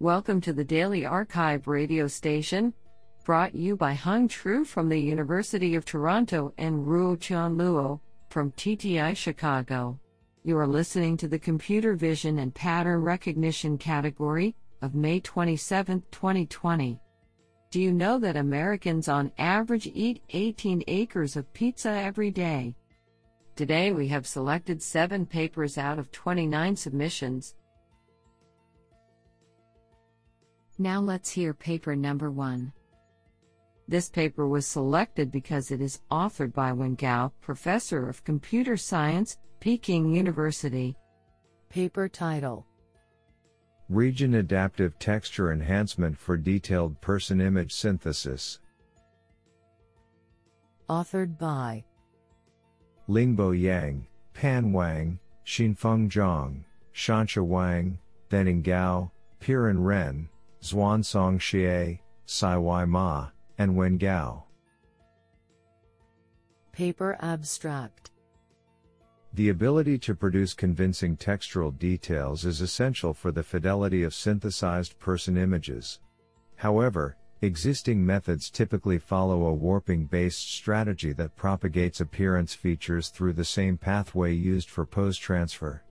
Welcome to the Daily Archive radio station, brought you by Hung Tru from the University of Toronto and Ruo Chun Luo from TTI Chicago. You are listening to the Computer Vision and Pattern Recognition category of May 27, 2020. Do you know that Americans on average eat 18 acres of pizza every day? Today we have selected 7 papers out of 29 submissions. Now let's hear paper number 1. This paper was selected because it is authored by Wen Gao, Professor of Computer Science, Peking University. Paper title: Region Adaptive Texture Enhancement for Detailed Person Image Synthesis. Authored by Lingbo Yang, Pan Wang, Xinfeng Zhang, Shancha Wang, Deng Gao, Pirin Ren, Zhuang Song Xie, Sai Wai Ma, and Wen Gao. Paper abstract: The ability to produce convincing textural details is essential for the fidelity of synthesized person images. However, existing methods typically follow a warping-based strategy that propagates appearance features through the same pathway used for pose transfer.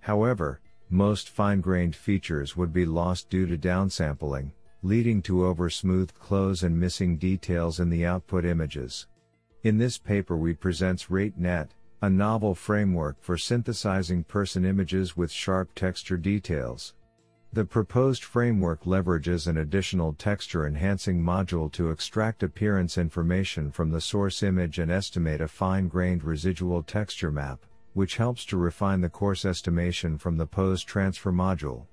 However, most fine-grained features would be lost due to downsampling, leading to over-smoothed clothes and missing details in the output images. In this paper we present RateNet, a novel framework for synthesizing person images with sharp texture details. The proposed framework leverages an additional texture-enhancing module to extract appearance information from the source image and estimate a fine-grained residual texture map, which helps to refine the coarse estimation from the pose transfer module.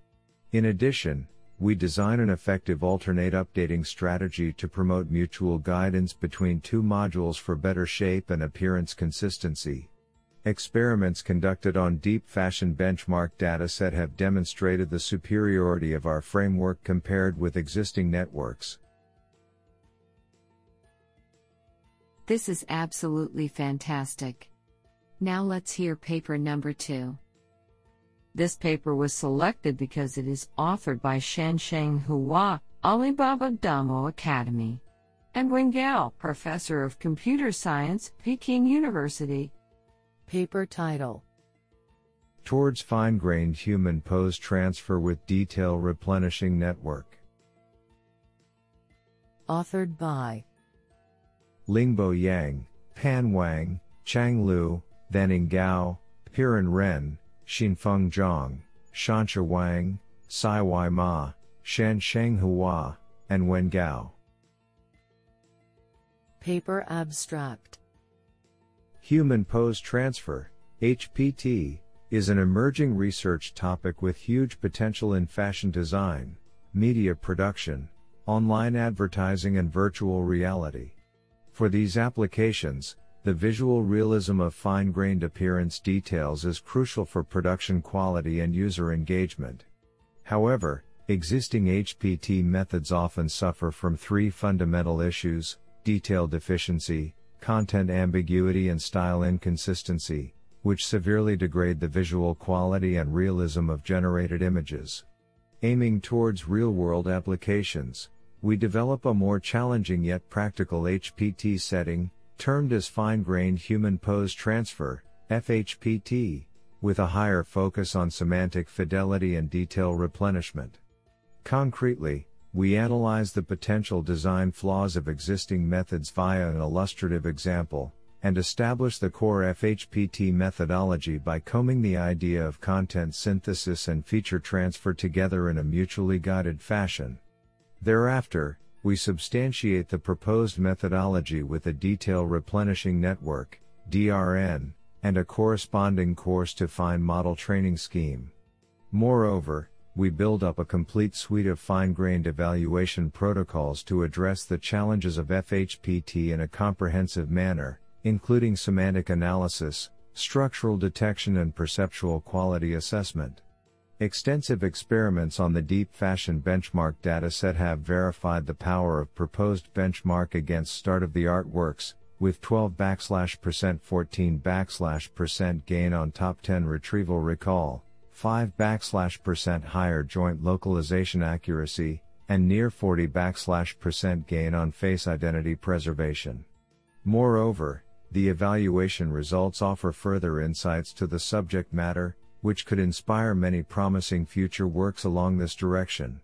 In addition, we design an effective alternate updating strategy to promote mutual guidance between two modules for better shape and appearance consistency. Experiments conducted on deep fashion benchmark dataset have demonstrated the superiority of our framework compared with existing networks. This is absolutely fantastic. Now let's hear paper number 2. This paper was selected because it is authored by Shan Sheng Hua, Alibaba Damo Academy, and Wen Gao, Professor of Computer Science, Peking University. Paper title: Towards Fine-Grained Human Pose Transfer with Detail Replenishing Network. Authored by Lingbo Yang, Pan Wang, Chang Lu, Deng Gao, Pirin Ren, Xinfeng Zhang, Shancha Wang, Sai Wai Ma, Shan Sheng Hua, and Wen Gao. Paper abstract: Human Pose Transfer, HPT, is an emerging research topic with huge potential in fashion design, media production, online advertising, and virtual reality. For these applications, the visual realism of fine-grained appearance details is crucial for production quality and user engagement. However, existing HPT methods often suffer from 3 fundamental issues: detail deficiency, content ambiguity, and style inconsistency, which severely degrade the visual quality and realism of generated images. Aiming towards real-world applications, we develop a more challenging yet practical HPT setting, termed as Fine-Grained Human Pose Transfer, FHPT, with a higher focus on semantic fidelity and detail replenishment. Concretely, we analyze the potential design flaws of existing methods via an illustrative example, and establish the core FHPT methodology by combing the idea of content synthesis and feature transfer together in a mutually guided fashion. Thereafter, we substantiate the proposed methodology with a detail replenishing network, DRN, and a corresponding coarse to fine model training scheme. Moreover, we build up a complete suite of fine-grained evaluation protocols to address the challenges of FHPT in a comprehensive manner, including semantic analysis, structural detection, and perceptual quality assessment. Extensive experiments on the deep fashion benchmark dataset have verified the power of proposed benchmark against state-of-the-art works, with 12% 14% gain on top 10 retrieval recall, 5% higher joint localization accuracy, and near 40% gain on face identity preservation. Moreover, the evaluation results offer further insights to the subject matter, which could inspire many promising future works along this direction.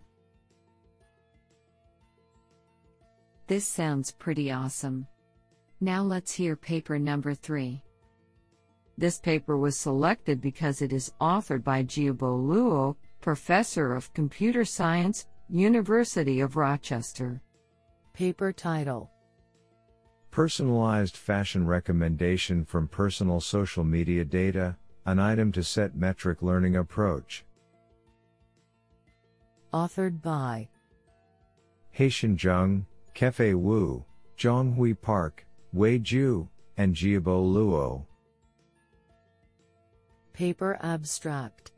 This sounds pretty awesome. Now let's hear paper number 3. This paper was selected because it is authored by Jiebo Luo, Professor of Computer Science, University of Rochester. Paper title: Personalized Fashion Recommendation from Personal Social Media Data, an Item to Set Metric Learning Approach. Authored by Haitian Zheng, Kefe Wu, Zhonghui Park, Wei Ju, and Jiebo Luo. Paper abstract: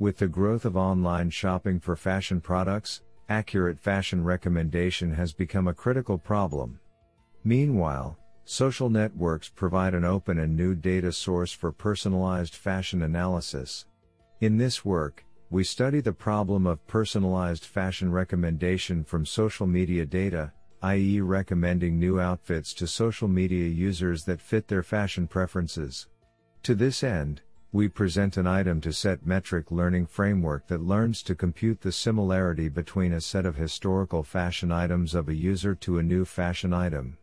With the growth of online shopping for fashion products, accurate fashion recommendation has become a critical problem. Meanwhile, social networks provide an open and new data source for personalized fashion analysis. In this work, we study the problem of personalized fashion recommendation from social media data, i.e., recommending new outfits to social media users that fit their fashion preferences. To this end, we present an item-to-set metric learning framework that learns to compute the similarity between a set of historical fashion items of a user to a new fashion item.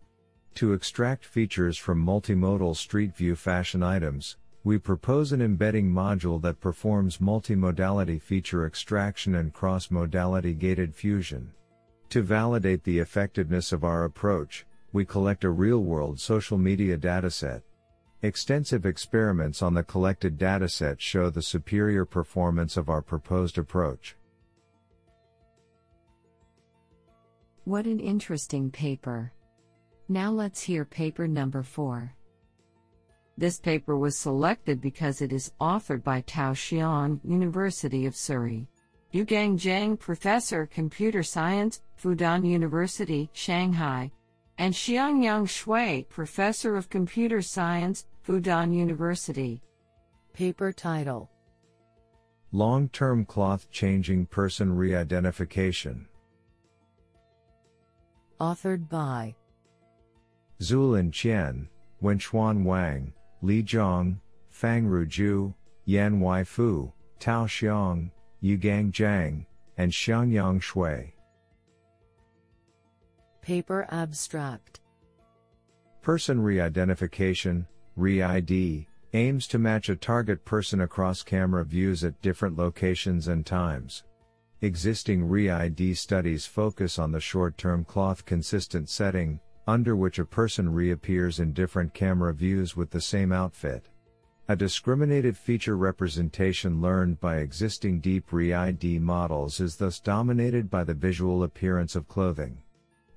To extract features from multimodal Street View fashion items, we propose an embedding module that performs multimodality feature extraction and cross-modality gated fusion. To validate the effectiveness of our approach, we collect a real-world social media dataset. Extensive experiments on the collected dataset show the superior performance of our proposed approach. What an interesting paper. Now let's hear paper number 4. This paper was selected because it is authored by Tao Xiang, University of Surrey. Yugang Zhang, Professor, Computer Science, Fudan University, Shanghai, and Xiangyang Shui, Professor of Computer Science, Fudan University. Paper title: Long-Term Cloth-Changing Person Re-Identification. Authored by Zulin Qian, Wenchuan Wang, Li Zhang, Fang Ruju, Yan Waifu, Tao Xiang, Yugang Zhang, and Xiangyang Shui. Paper abstract: Person re-identification, re-ID, aims to match a target person across camera views at different locations and times. Existing re-ID studies focus on the short-term cloth-consistent setting, under which a person reappears in different camera views with the same outfit. A discriminated feature representation learned by existing deep re-ID models is thus dominated by the visual appearance of clothing.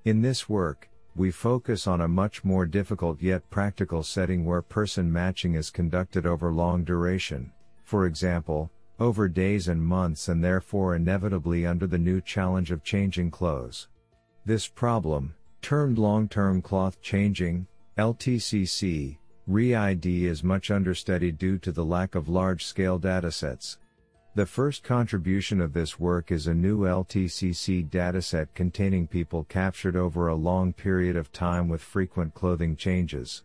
In this work, we focus on a much more difficult yet practical setting where person matching is conducted over long duration, for example, over days and months, and therefore inevitably under the new challenge of changing clothes. This problem, termed long-term cloth changing, LTCC, re-ID, is much understudied due to the lack of large-scale datasets. The first contribution of this work is a new LTCC dataset containing people captured over a long period of time with frequent clothing changes.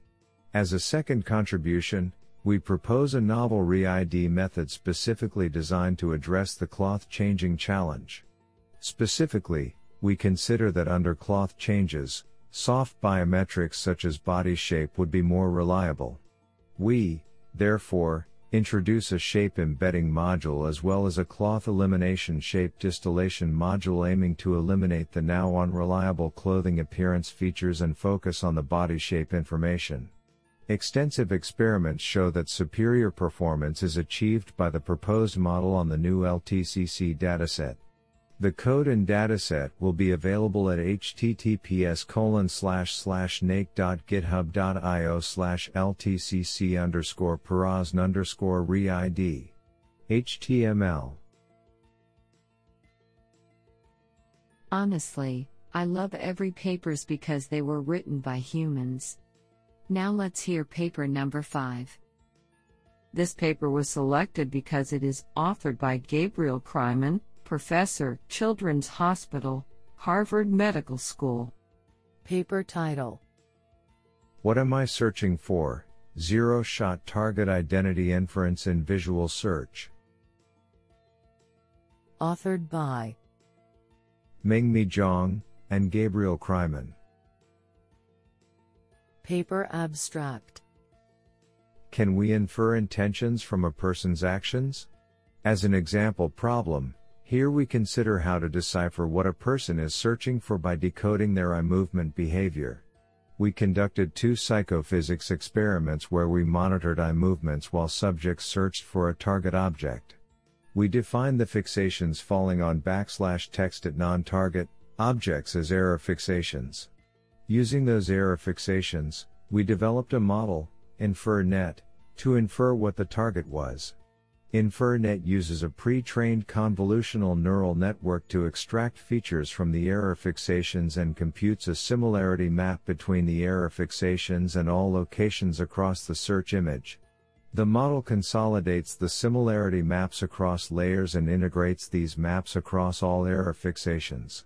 As a second contribution, we propose a novel re-ID method specifically designed to address the cloth-changing challenge. Specifically, we consider that under cloth changes, soft biometrics such as body shape would be more reliable. We, therefore, introduce a shape embedding module as well as a cloth elimination shape distillation module aiming to eliminate the now unreliable clothing appearance features and focus on the body shape information. Extensive experiments show that superior performance is achieved by the proposed model on the new LTCC dataset. The code and dataset will be available at https://nake.github.io/ltcc_parazn_reid/html. Honestly, I love every papers because they were written by humans. Now let's hear paper number 5. This paper was selected because it is authored by Gabriel Kreiman, professor, Children's Hospital, Harvard Medical School. Paper title: What am I searching for? Zero-shot target identity inference in visual search. Authored by Mingmi Zhang and Gabriel Kreiman. Paper abstract: Can we infer intentions from a person's actions? As an example problem, here we consider how to decipher what a person is searching for by decoding their eye movement behavior. We conducted 2 psychophysics experiments where we monitored eye movements while subjects searched for a target object. We defined the fixations falling on backslash text at non-target objects as error fixations. Using those error fixations, we developed a model, InferNet, to infer what the target was. InferNet uses a pre-trained convolutional neural network to extract features from the error fixations and computes a similarity map between the error fixations and all locations across the search image. The model consolidates the similarity maps across layers and integrates these maps across all error fixations.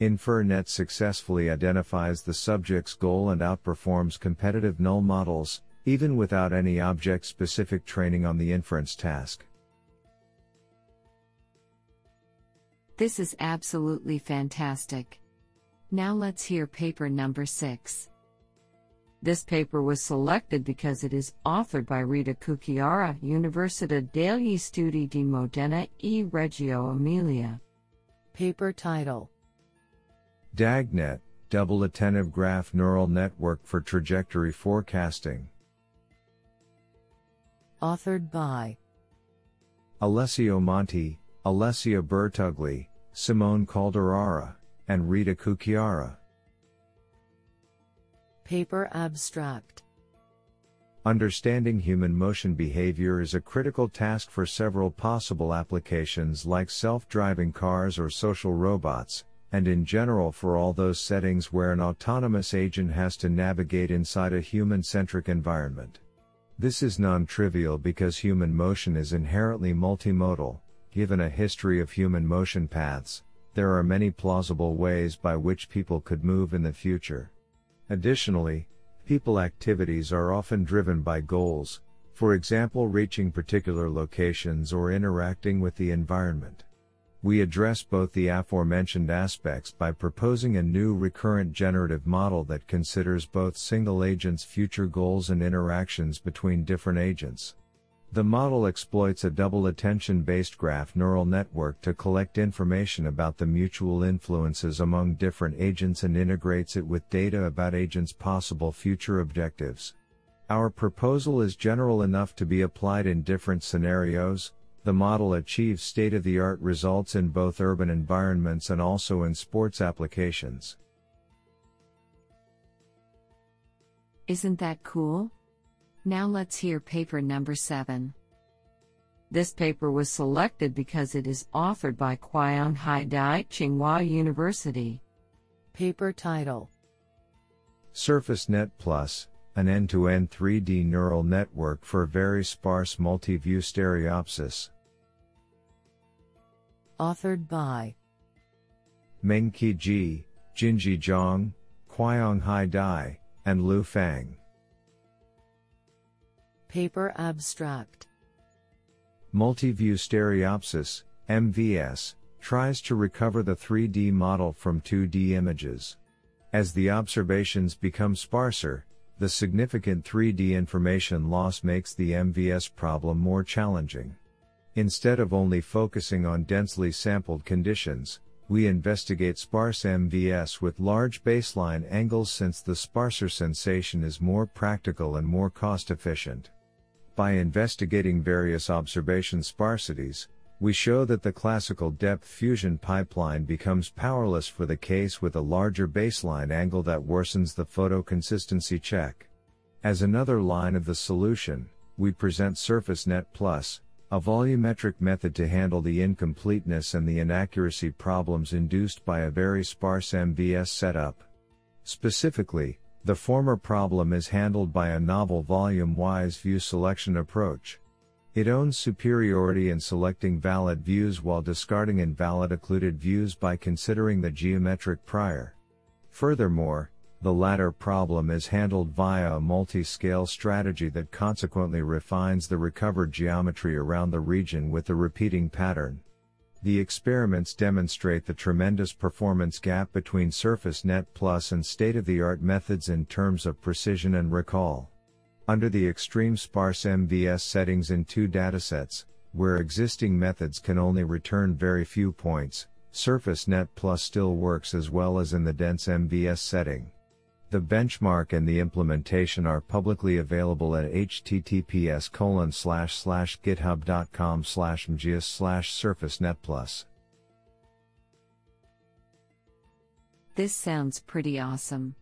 InferNet successfully identifies the subject's goal and outperforms competitive null models, even without any object-specific training on the inference task. This is absolutely fantastic. Now let's hear paper number 6. This paper was selected because it is authored by Rita Cucchiara, Università degli Studi di Modena e Reggio Emilia. Paper title: DAGNet, Double Attentive Graph Neural Network for Trajectory Forecasting. Authored by Alessio Monti, Alessia Bertugli, Simone Calderara, and Rita Cucchiara. Paper abstract: Understanding human motion behavior is a critical task for several possible applications like self-driving cars or social robots, and in general for all those settings where an autonomous agent has to navigate inside a human-centric environment. This is non-trivial because human motion is inherently multimodal. Given a history of human motion paths, there are many plausible ways by which people could move in the future. Additionally, people activities are often driven by goals, for example reaching particular locations or interacting with the environment. We address both the aforementioned aspects by proposing a new recurrent generative model that considers both single agents' future goals and interactions between different agents. The model exploits a double attention-based graph neural network to collect information about the mutual influences among different agents and integrates it with data about agents' possible future objectives. Our proposal is general enough to be applied in different scenarios. The model achieves state-of-the-art results in both urban environments and also in sports applications. Isn't that cool? Now let's hear paper number 7. This paper was selected because it is authored by Qionghai Dai, Tsinghua University. Paper title: SurfaceNet++, an end-to-end 3D neural network for very sparse multi-view stereopsis. Authored by Mengqi Ji, Jinji Zhang, Qionghai Dai, and Lu Fang. Paper abstract: Multi-view stereopsis, MVS, tries to recover the 3D model from 2D images. As the observations become sparser, the significant 3D information loss makes the MVS problem more challenging. Instead of only focusing on densely sampled conditions, we investigate sparse MVS with large baseline angles since the sparser sensation is more practical and more cost-efficient. By investigating various observation sparsities, we show that the classical depth fusion pipeline becomes powerless for the case with a larger baseline angle that worsens the photo consistency check. As another line of the solution, we present SurfaceNet++, a volumetric method to handle the incompleteness and the inaccuracy problems induced by a very sparse MVS setup. Specifically, the former problem is handled by a novel volume-wise view selection approach. It owns superiority in selecting valid views while discarding invalid occluded views by considering the geometric prior. Furthermore, the latter problem is handled via a multi-scale strategy that consequently refines the recovered geometry around the region with the repeating pattern. The experiments demonstrate the tremendous performance gap between SurfaceNet+ and state-of-the-art methods in terms of precision and recall. Under the extreme sparse MVS settings in two datasets, where existing methods can only return very few points, SurfaceNet+ still works as well as in the dense MVS setting. The benchmark and the implementation are publicly available at https://github.com/mgs/surfacenet+. This sounds pretty awesome.